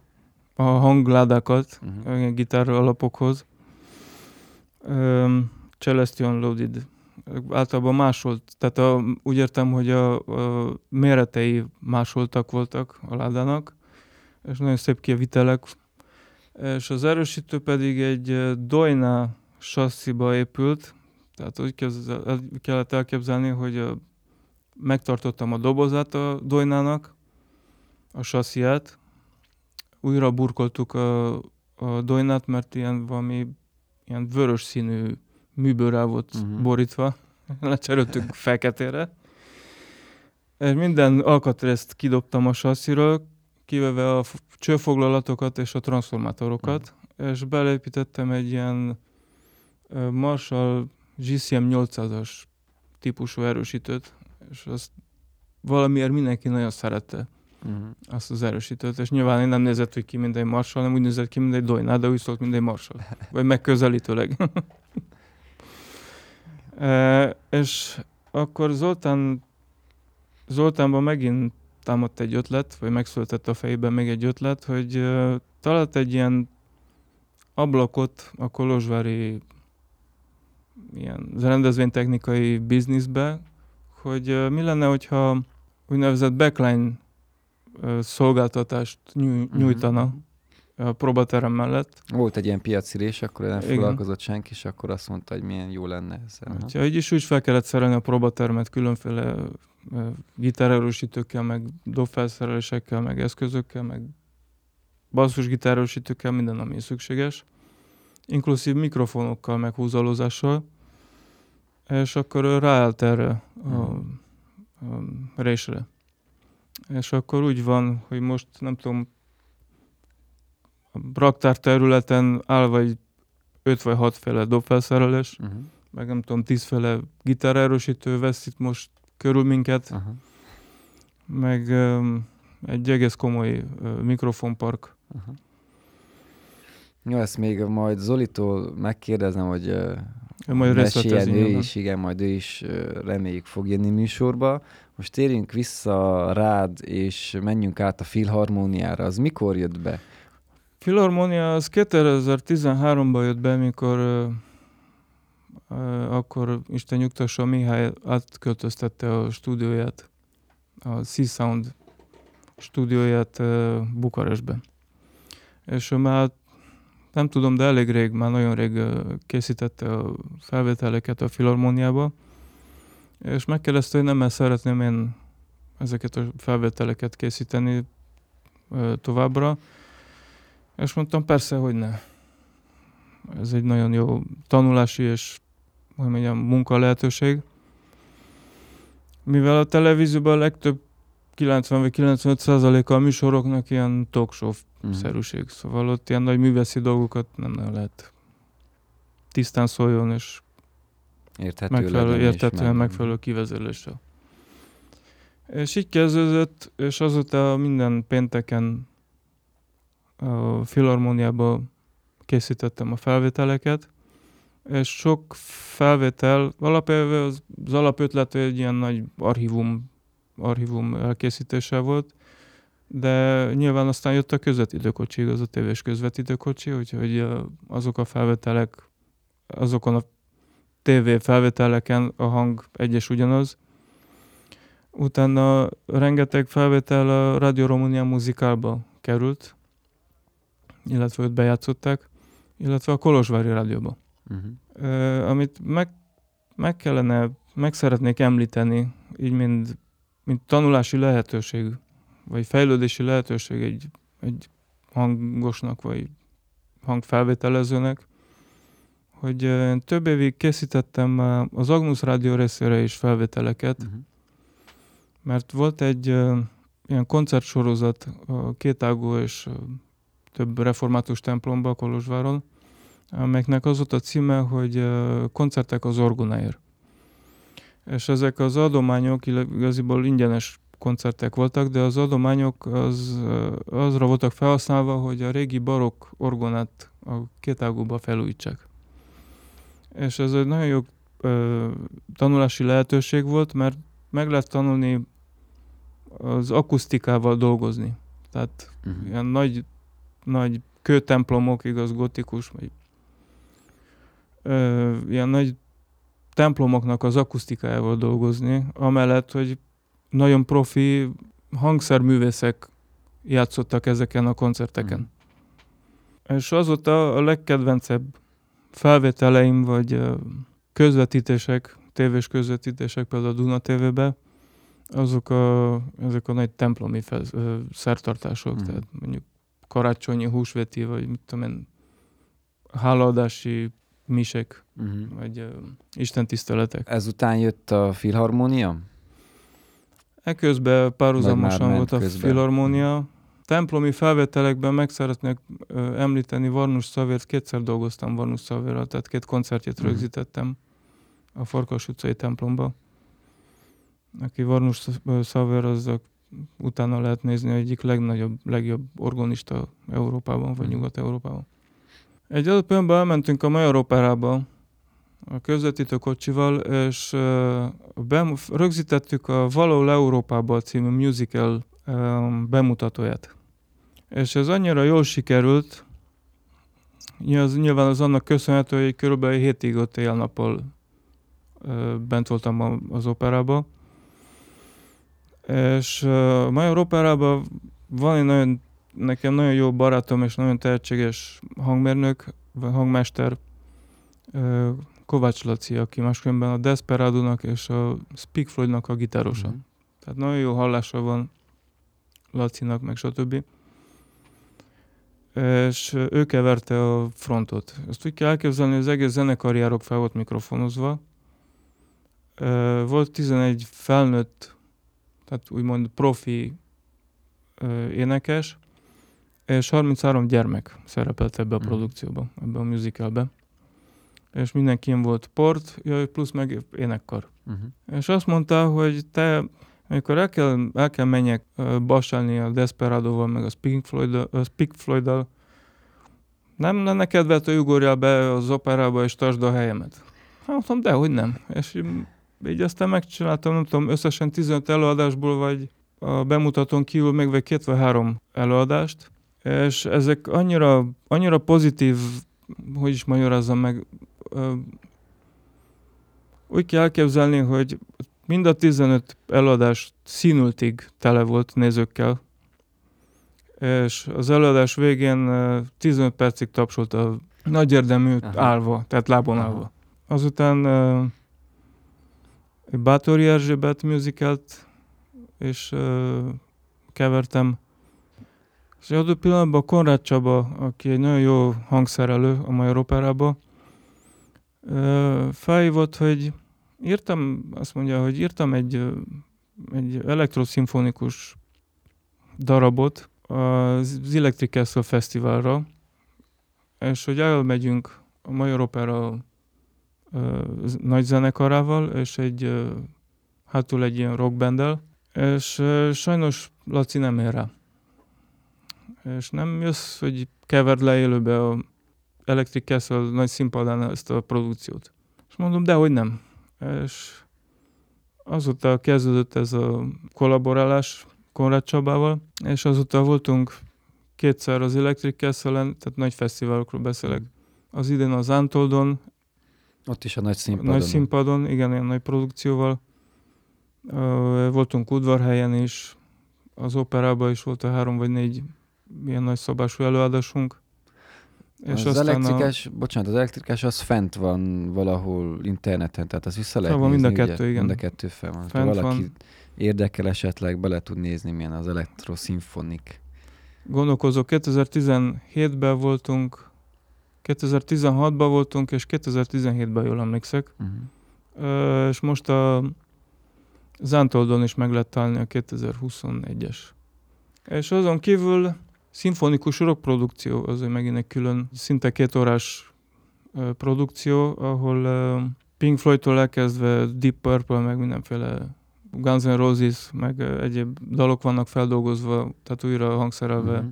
a hangládákat, uh-huh. a gitár alapokhoz. Um, Celestion loaded. Általában másolt, tehát a, úgy értem, hogy a, a méretei másoltak voltak a ládának, és nagyon szép kivitelek. És az erősítő pedig egy Dojná sassziba épült, tehát úgy kellett elképzelni, hogy megtartottam a dobozát a Dojnának, a sassziát, újra burkoltuk a, a Dojnát, mert ilyen valami ilyen vörös színű műbőrrel volt uh-huh. borítva, lecserültük feketére, és minden alkatrészt kidobtam a sassziről, kivéve a csőfoglalatokat és a transformátorokat, uh-huh. és beleépítettem egy ilyen Marshall gé es em nyolcszázas típusú erősítőt, és azt valamiért mindenki nagyon szerette, uh-huh. azt az erősítőt, és nyilván én nem nézett, hogy ki mindegy Marshall, nem úgy nézett ki mindegy Dojná, de úgy szólt mindegy Marshall, vagy megközelítőleg. e, és akkor Zoltán, Zoltánban megint támadt egy ötlet, vagy megszületett a fejében még egy ötlet, hogy uh, talált egy ilyen ablakot a kolozsvári ilyen rendezvénytechnikai bizniszbe, hogy mi lenne, hogyha úgynevezett backline szolgáltatást nyújtana a próbaterem mellett. Volt egy ilyen piacirés, akkor nem foglalkozott senki, és akkor azt mondta, hogy milyen jó lenne ezzel. Úgyhogy így is úgy fel kellett szerelni a próbatermet különféle gitárerősítőkkel, meg dobfelszerelésekkel, meg eszközökkel, meg basszusgitárosítőkkel, minden, ami szükséges, inkluszív mikrofonokkal, meg húzalózással, és akkor ráállt erre a, a résre. És akkor úgy van, hogy most, nem tudom, a raktár területen áll vagy öt vagy hat féle dobfelszerelés, uh-huh. meg nem tudom, tíz féle gitárerősítő vesz itt most körül minket, uh-huh. meg um, egy egész komoly uh, mikrofonpark. Uh-huh. Jó, ezt még majd Zolitól megkérdezem, hogy uh, meséljen ő is, igen, majd ő is uh, reméljük fog jönni műsorba. Most térjünk vissza rád, és menjünk át a Filharmóniára. Az mikor jött be? Filharmónia az kétezer-tizenháromban jött be, mikor uh, uh, akkor Isten nyugtassa, Mihály átköltöztette a stúdióját, a C-Sound stúdióját Bukarestbe. És már nem tudom, de elég rég, már nagyon rég készítette a felvételeket a Filharmóniába, és megkérdezte, hogy nem szeretném én ezeket a felvételeket készíteni továbbra, és mondtam, persze, hogy ne. Ez egy nagyon jó tanulási és, hogy mondjam, munka lehetőség. Mivel a televízióban a legtöbb kilencven vagy kilencvenöt százaléka a műsoroknak ilyen talk show-szerűség, mm. szóval ott ilyen nagy művészi dolgokat nem nagyon lehet tisztán szóljon, és érthető megfelelő, érthetően megfelelő kivezelése. És így kezdődött, és azóta minden pénteken a Filharmóniába készítettem a felvételeket, és sok felvétel, alapjában az, az alapötlet egy ilyen nagy archívum, archívum elkészítése volt, de nyilván aztán jött a közvetítőkocsi, az a tévés közvetítőkocsi, úgyhogy azok a felvételek, azokon a tévé felvételeken a hang egyes ugyanaz. Utána rengeteg felvétel a Radio Románia Muzikálba került, illetve őt bejátszották, illetve a Kolozsvári Rádióba. Uh-huh. Amit meg, meg kellene, meg szeretnék említeni, így mind, mint tanulási lehetőség, vagy fejlődési lehetőség egy, egy hangosnak, vagy hangfelvételezőnek, hogy több évig készítettem az Agnus Rádió részére is felvételeket, uh-huh. mert volt egy uh, ilyen koncertsorozat a Két Ágó és uh, több református templomba Kolozsváron, amelyeknek az volt a címe, hogy uh, koncertek az orgonáért. És ezek az adományok, igaziból ingyenes koncertek voltak, de az adományok az, uh, azra voltak felhasználva, hogy a régi barokk orgonát a Két Ágóba felújítsák. És ez egy nagyon jó uh, tanulási lehetőség volt, mert meg lehet tanulni az akusztikával dolgozni. Tehát uh-huh. ilyen nagy, nagy kőtemplomok, igaz, gotikus, vagy ö, ilyen nagy templomoknak az akusztikájával dolgozni, amellett, hogy nagyon profi hangszerművészek játszottak ezeken a koncerteken. Uh-huh. És azóta a legkedvencebb felvételeim, vagy közvetítések, tévés közvetítések, például a Duna té vé-be, azok a, ezek a nagy templomi fez, ö, szertartások, mm. tehát mondjuk karácsonyi, húsvéti, vagy mit tudom én, hálaadási misek, mm. vagy ö, istentiszteletek. Ezután jött a Filharmónia? Eközben párhuzamosan volt a közben. Filharmónia. Templomi felvételekben meg szeretnék ö, említeni Varnus Szavért, kétszer dolgoztam Varnus Szavérrel, tehát két koncertjét mm. rögzítettem a Farkas utcai templomba. Aki Varnus Szavér, az utána lehet nézni, egyik legnagyobb, legjobb orgonista Európában, vagy Nyugat-Európában. Egy adott pillanatban elmentünk a Magyar Operába a közvetítőkocsival, és bem- rögzítettük a Való Európába című musical bemutatóját. És ez annyira jól sikerült, nyilván az annak köszönhető, hogy körülbelül hétig ott éjjel-nappal bent voltam az operába. És a Magyar Operában van egy nagyon, nekem nagyon jó barátom és nagyon tehetséges hangmérnök, hangmester, Kovács Laci, aki máskülönben a Desperado-nak és a Pink Floydnak a gitárosa. Mm-hmm. Tehát nagyon jó hallása van Lacinak, meg stb. És ő keverte a frontot. Ezt úgy kell elképzelni, hogy az egész zenekarjárok fel volt mikrofonozva. Volt tizenegy felnőtt, tehát úgymond profi ö, énekes, és harminchárom gyermek szerepelt ebbe a produkcióba, ebbe a musicalbe. És mindenkin volt port, plusz meg énekkar. Uh-huh. És azt mondta, hogy te, amikor el kell, el kell menjek ö, basálni a Desperado-val, meg a Pink Floyd-dal, a Pink Floyd-dal, nem lenne kedved, hogy ugorjál be az operába, és tartsd a helyemet. Hát mondtam, dehogy nem. És így aztán megcsináltam, nem tudom, összesen tizenöt előadásból, vagy a bemutatón kívül még vagy két vagy három előadást, és ezek annyira, annyira pozitív, hogy is magyarázzam meg, ö, úgy kell elképzelni, hogy mind a tizenöt előadás színültig tele volt nézőkkel, és az előadás végén tizenöt percig tapsolt a nagy érdemű állva, tehát lábon állva. Aha. Azután uh, Bátori Erzsébet musicalt, és uh, kevertem. És adó pillanatban Konrád Csaba, aki egy nagyon jó hangszerelő a Magyar Operában, uh, felhívott, hogy írtam, azt mondja, hogy írtam egy, egy elektroszimfonikus darabot az Electric Castle fesztiválra, és hogy elmegyünk a Magyar Opera nagy zenekarával, és egy hátul egy ilyen rockbenddel, és sajnos Laci nem ér rá. És nem jössz, hogy keverd le élőbe a Electric Castle nagy színpadán ezt a produkciót. És mondom, dehogy nem. És azóta kezdődött ez a kollaborálás Konrád Csabával, és azóta voltunk kétszer az Electric Castle-en, tehát nagy fesztiválokról beszélek. Az idén az Antoldon, ott is a nagy színpadon. Nagy színpadon, igen, ilyen nagy produkcióval. Voltunk Udvarhelyen is, az Operában is volt a három vagy négy ilyen nagy szabású előadásunk. És az elektrikás, a... bocsánat, az elektrikás az fent van valahol interneten, tehát az vissza lehet nézni, mind a kettő, ugye? Igen. Mind a kettő fel van. Fent valaki van. Érdekel esetleg, bele tud nézni, milyen az elektroszinfonik. Gondolkozok, kétezer-tizenhétben voltunk, kétezer-tizenhatban voltunk, és kétezer-tizenhétben jól emlékszek. Uh-huh. És most a Zántoldon is meg lehet találni a kétezer-huszonegyes. És azon kívül szimfonikus rockprodukció, az megint egy külön, szinte kétórás produkció, ahol Pink Floydtól elkezdve Deep Purple, meg mindenféle Guns N' Roses, meg egyéb dalok vannak feldolgozva, tehát újra hangszerelve. Uh-huh.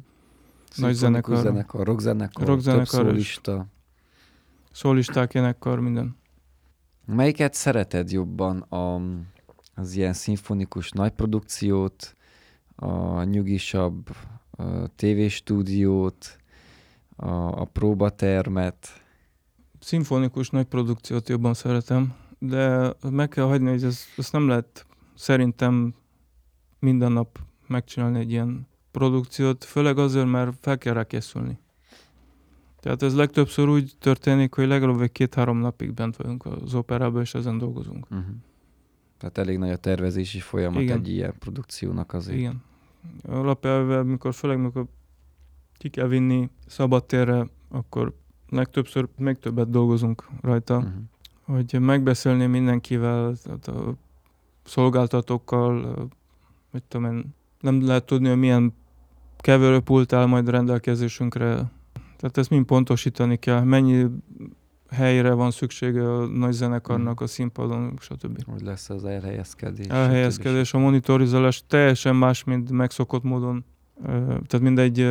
Nagy zenekar, zenekar, rockzenekar, rockzenekar szólista. Szólisták, énekkar, minden. Melyiket szereted jobban? A, az ilyen szimfonikus nagyprodukciót, a nyugisabb a tévéstúdiót, a, a próbatermet? Szimfonikus nagyprodukciót jobban szeretem, de meg kell hagyni, hogy ezt, ezt nem lehet szerintem minden nap megcsinálni egy ilyen produkciót, főleg azért, mert fel kell rá készülni. Tehát ez legtöbbször úgy történik, hogy legalább két-három napig bent vagyunk az operában, és ezen dolgozunk. Uh-huh. Tehát elég nagy a tervezési folyamat. Igen. Egy ilyen produkciónak azért. Igen. Alapelven, mikor, főleg mikor ki kell vinni szabadtérre, akkor legtöbbször még többet dolgozunk rajta. Uh-huh. Hogy megbeszélni mindenkivel, tehát a szolgáltatókkal, mit tudom én, nem lehet tudni, hogy milyen keverőpult áll majd rendelkezésünkre. Tehát ezt mind pontosítani kell. Mennyi helyre van szüksége a nagy zenekarnak a színpadon, stb. Hogy lesz az elhelyezkedés. Elhelyezkedés, stb. A monitorizálás teljesen más, mint megszokott módon. Tehát mindegy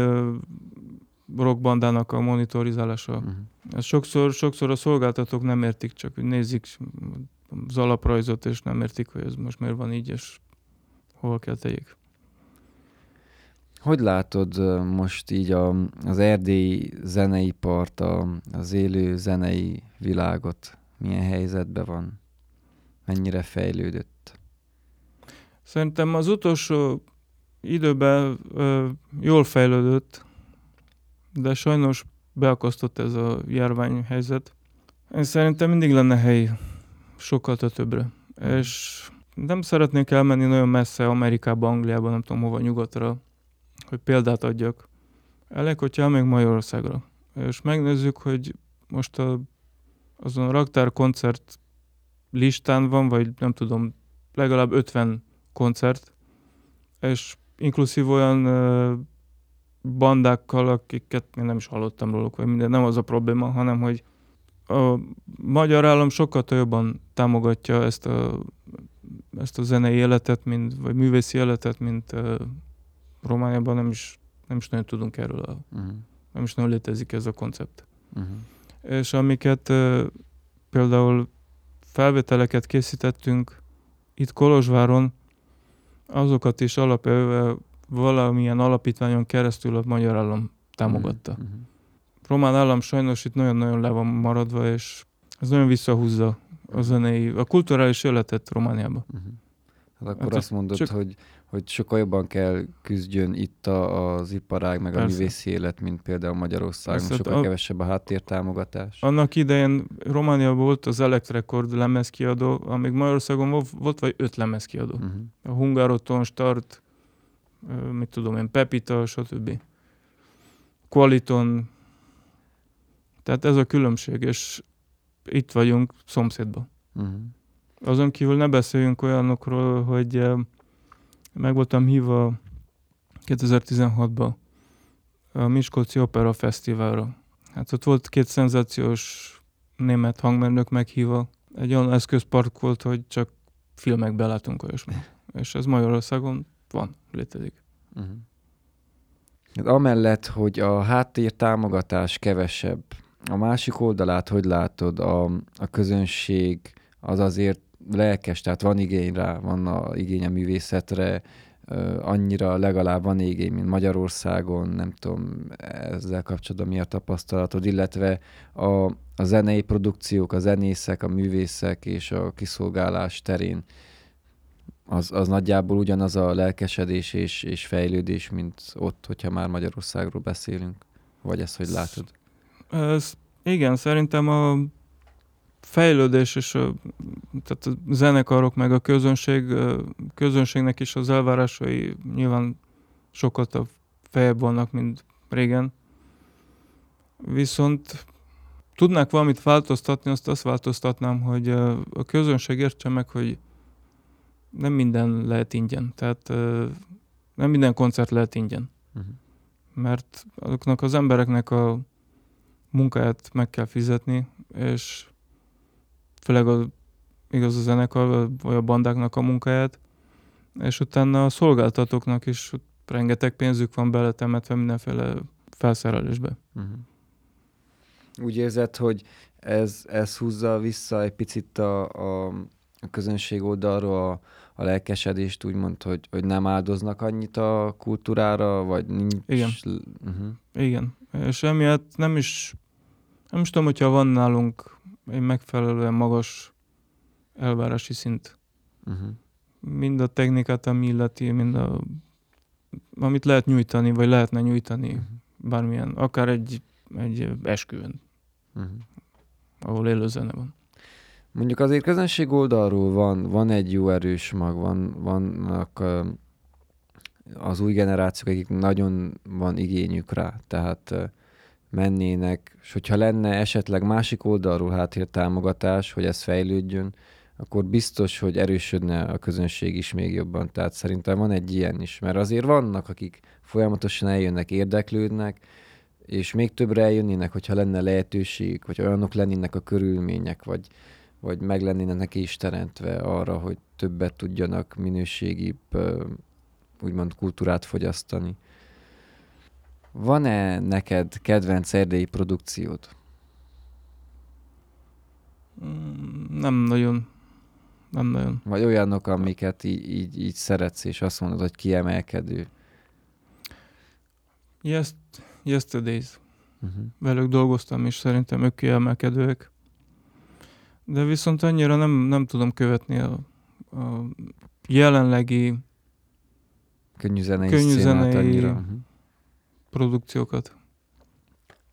rockbandának a monitorizálása. Uh-huh. Ez sokszor, sokszor a szolgáltatók nem értik, csak nézik az alaprajzot, és nem értik, hogy ez most miért van így, és hol kell tegyék. Hogy látod most így a, az erdélyi zeneipart, a, az élő zenei világot? Milyen helyzetben van? Mennyire fejlődött? Szerintem az utolsó időben ö, jól fejlődött, de sajnos beakasztott ez a járványhelyzet. Én szerintem mindig lenne hely sokkal többre. És nem szeretnék elmenni nagyon messze Amerikába, Angliába, nem tudom hova, nyugatra, hogy példát adjak. Elég, hogyha elmegyünk Magyarországra. És megnézzük, hogy most a, azon a raktár koncert listán van, vagy nem tudom, legalább ötven koncert, és inkluszív olyan uh, bandákkal, akiket én nem is hallottam róluk, vagy minden. Nem az a probléma, hanem hogy a magyar állam sokkal jobban támogatja ezt a, ezt a zenei életet, mint, vagy művészi életet, mint uh, Romániában nem is, nem is nagyon tudunk erről, a, uh-huh. nem is nagyon létezik ez a koncept. Uh-huh. És amiket uh, például felvételeket készítettünk itt Kolozsváron, azokat is alapjában valamilyen alapítványon keresztül a magyar állam támogatta. Uh-huh. Román állam sajnos itt nagyon-nagyon le van maradva, és ez nagyon visszahúzza a zenei, a kulturális életet Romániában. Uh-huh. akkor hát azt mondod, csak... hogy, hogy sokkal jobban kell küzdjön itt a, az iparág, meg persze. a művészi élet, mint például Magyarországon. Persze, sokkal a... kevesebb a háttértámogatás. Annak idején Románia volt az Electric lemezkiadó, amíg Magyarországon volt, volt vagy öt lemezkiadó. Uh-huh. A Hungaroton, Start, mit tudom én, Pepita, stb. Qualiton. Tehát ez a különbség, és itt vagyunk szomszédban. Uh-huh. Azon kívül ne beszéljünk olyanokról, hogy meg voltam hívva kétezer-tizenhatban a Miskolci Opera Fesztiválra. Hát ott volt két szenzációs német hangmérnök meghívva. Egy olyan eszközpark volt, hogy csak filmekben látunk olyasmit. És ez Magyarországon van, létezik. Uh-huh. Amellett, hogy a háttér támogatás kevesebb, a másik oldalát hogy látod, a, a közönség az azért lelkes, tehát van igény rá, van a igény a művészetre, annyira legalább van igény, mint Magyarországon, nem tudom, ezzel kapcsolatban mi a tapasztalatod, illetve a, a zenei produkciók, a zenészek, a művészek és a kiszolgálás terén az, az nagyjából ugyanaz a lelkesedés és, és fejlődés, mint ott, hogyha már Magyarországról beszélünk, vagy ezt hogy látod? Ez, igen, szerintem a fejlődés és a, tehát a zenekarok meg a közönség, a közönségnek is az elvárásai nyilván sokat a fejebb vannak, mint régen. Viszont tudnák valamit változtatni, azt azt változtatnám, hogy a közönség értse meg, hogy nem minden lehet ingyen. Tehát nem minden koncert lehet ingyen. Uh-huh. Mert azoknak az embereknek a munkáját meg kell fizetni, és főleg a, igaz a zenekar, vagy a bandáknak a munkáját, és utána a szolgáltatóknak is rengeteg pénzük van beletemetve mindenféle felszerelésbe. Uh-huh. Úgy érzed, hogy ez, ez húzza vissza egy picit a, a, a közönség oldalról a, a lelkesedést, úgymond, hogy, hogy nem áldoznak annyit a kultúrára, vagy nincs... Igen, uh-huh. Igen. És emiatt nem is, nem is tudom, hogyha van nálunk egy megfelelően magas elvárási szint. Uh-huh. Mind a technikát, ami illeti, mind a, amit lehet nyújtani, vagy lehetne nyújtani uh-huh. bármilyen, akár egy, egy esküvőn, uh-huh. ahol élő zene van. Mondjuk azért közönség oldalról van, van egy jó erős mag, van, vannak az új generációk, akik nagyon van igényük rá, tehát mennének, és hogyha lenne esetleg másik oldalról háttér támogatás, hogy ez fejlődjön, akkor biztos, hogy erősödne a közönség is még jobban. Tehát szerintem van egy ilyen is, mert azért vannak, akik folyamatosan eljönnek, érdeklődnek, és még többre eljönnének, hogyha lenne lehetőség, vagy olyanok lennének a körülmények, vagy, vagy meg lennének neki is teremtve arra, hogy többet tudjanak minőségibb, úgymond kultúrát fogyasztani. Van-e neked kedvenc erdélyi produkciód? Nem nagyon. Nem nagyon. Vagy olyanok, amiket így, így, így szeretsz, és azt mondod, hogy kiemelkedő. Yes, Yesterdays. Uh-huh. Velük dolgoztam, és szerintem ők kiemelkedőek. De viszont annyira nem, nem tudom követni a, a jelenlegi könnyűzenei könnyűzenei... annyira. Uh-huh. produkciókat.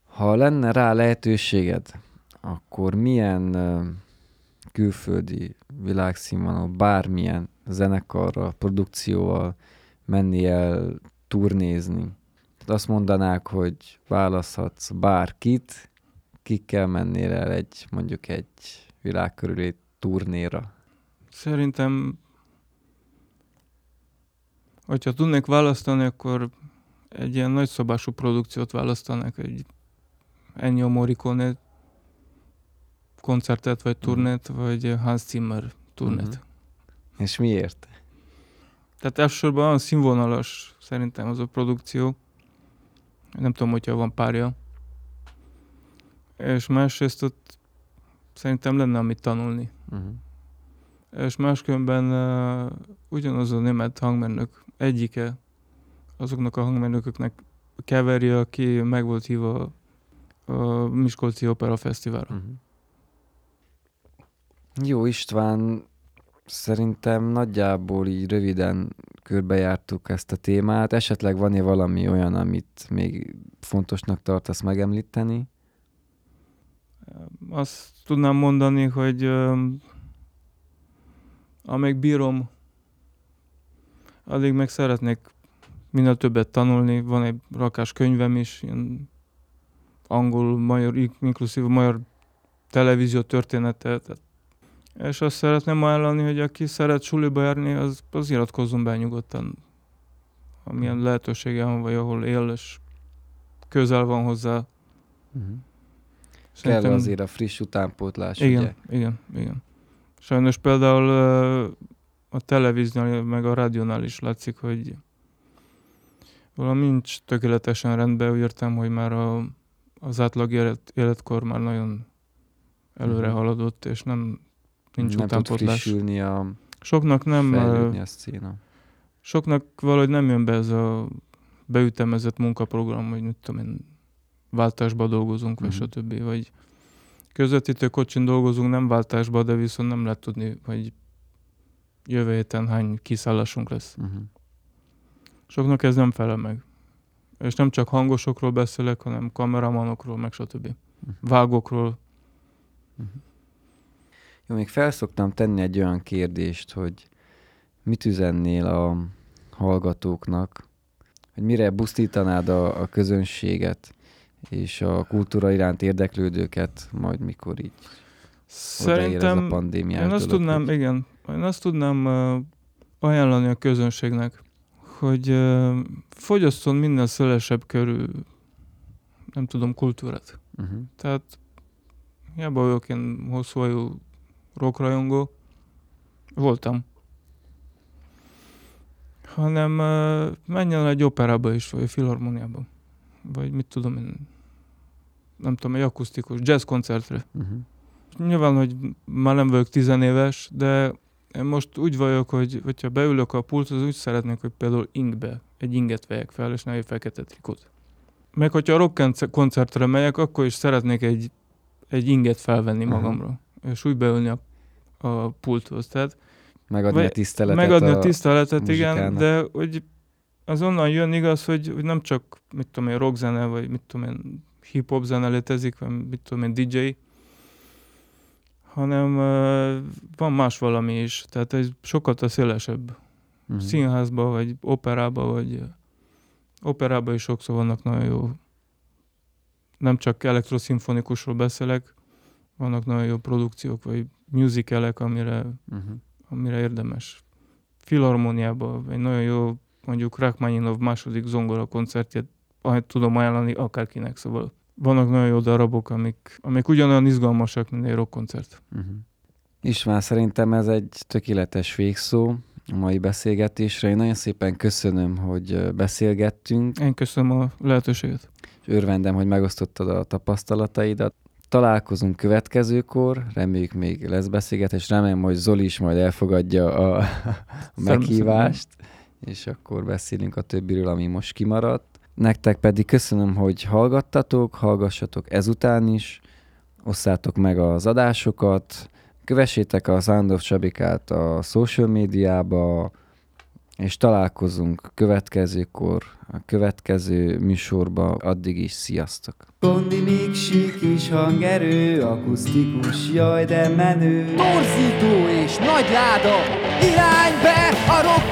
Ha lenne rá lehetőséged, akkor milyen uh, külföldi világszínvonal, bármilyen zenekarral, produkcióval menni el turnézni? Tehát azt mondanák, hogy választhatsz bárkit, kikkel mennél el egy, mondjuk egy világkörüli turnéra? Szerintem, hogyha tudnék választani, akkor egy ilyen nagyszabású produkciót választanak, egy Ennio Morricone koncertet, vagy turnét, uh-huh. vagy Hans Zimmer turnét. Uh-huh. És miért? Tehát elsősorban olyan színvonalas szerintem az a produkció. Nem tudom, hogyha van párja. És másrészt ott szerintem lenne amit tanulni. Uh-huh. És máskülönben uh, ugyanaz a német hangmérnök egyike azoknak a hangmérnököknek keveri, aki meg volt hívva a Miskolci Opera Fesztiválra. Uh-huh. Jó, István, szerintem nagyjából így röviden körbejártuk ezt a témát. Esetleg van-e valami olyan, amit még fontosnak tartasz megemlíteni? Azt tudnám mondani, hogy amíg bírom, addig meg szeretnék minél többet tanulni. Van egy rakás könyvem is, ilyen angol, magyar, inkluszív magyar televízió története. Tehát. És azt szeretném ajánlani, hogy aki szeret suliba járni, az, az iratkozzon be nyugodtan. Amilyen lehetősége van, vagy ahol él, és közel van hozzá. Uh-huh. Szerintem... Kell azért a friss utánpótlás, igen, ugye? Igen, igen. Sajnos például a televíziónál, meg a rádiónál is látszik, hogy valami nincs tökéletesen rendben. Úgy értem, hogy már a, az átlag élet, életkor már nagyon előre haladott, és nem nincs nem utánpótlás. Nem tud frissülni a... Soknak nem... Fejlődni a szcéna. Soknak valahogy nem jön be ez a beütemezett munkaprogram, hogy mit tudom én, váltásba dolgozunk, mm-hmm. vagy stb. Vagy közvetítő kocsin dolgozunk, nem váltásba, de viszont nem lehet tudni, hogy jövő héten hány kiszállásunk lesz. Mm-hmm. Soknak ez nem felel meg. És nem csak hangosokról beszélek, hanem kameramanokról, meg stb. Mm-hmm. Vágokról. Mm-hmm. Jó, még felszoktam tenni egy olyan kérdést, hogy mit üzennél a hallgatóknak, hogy mire busztítanád a, a közönséget és a kultúra iránt érdeklődőket, majd mikor így odaér ez a pandémiás dolog. Azt tudnám, igen, én azt tudnám uh, ajánlani a közönségnek, hogy uh, fogyasszon minden szélesebb körű, nem tudom, kultúrát. Uh-huh. Tehát hiába vagyok én hosszúhajú rockrajongó, voltam. Hanem uh, menjen egy operába is, vagy filharmóniába. Vagy mit tudom én, nem tudom, egy akusztikus jazz koncertre. Uh-huh. Nyilván, hogy már nem vagyok tizenéves, de én most úgy vagyok, hogy hogyha beülök a pulthoz, úgy szeretnék, hogy például ingbe, egy inget vegyek fel, és ne egy fekete trikót. Meg hogyha a rock koncertre megyek, akkor is szeretnék egy, egy inget felvenni uh-huh. magamra, és úgy beülni a, a pulthoz. Tehát, megadni vagy, a tiszteletet. Megadni a, a tiszteletet, igen, muzsikának. De hogy az onnan jön igaz, hogy, hogy nem csak, mit tudom én, rockzene, vagy mit tudom én, hip-hop zene létezik, vagy mit tudom én, dé jé, hanem uh, van más valami is. Tehát ez sokkal a szélesebb. Mm-hmm. Színházba, vagy operába, vagy operában is sokszor vannak nagyon jó. Nem csak elektroszimfonikusról beszélek, vannak nagyon jó produkciók, vagy musicalek, amire, mm-hmm. amire érdemes. Filharmóniában, vagy nagyon jó mondjuk Rachmaninov második zongora koncertjét tudom ajánlani akárkinek, szóval vannak nagyon jó darabok, amik, amik ugyanolyan izgalmasak, mint egy rockkoncert. Uh-huh. István, szerintem ez egy tökéletes végszó a mai beszélgetésre. Én nagyon szépen köszönöm, hogy beszélgettünk. Én köszönöm a lehetőséget. Örvendem, hogy megosztottad a tapasztalataidat. Találkozunk következőkor, reméljük még lesz beszélgetés, remélem, hogy Zoli is majd elfogadja a, a meghívást. Szerintem. És akkor beszélünk a többiről, ami most kimaradt. Nektek pedig köszönöm, hogy hallgattatok, hallgassatok ezután is, osszátok meg az adásokat, kövessétek a Sound of Csabikát a social médiába, és találkozunk következőkor, a következő műsorba. Addig is sziasztok! Kondi mixi, kis hangerő, akusztikus, jaj de menő, torzító és nagy láda, iránybe a rock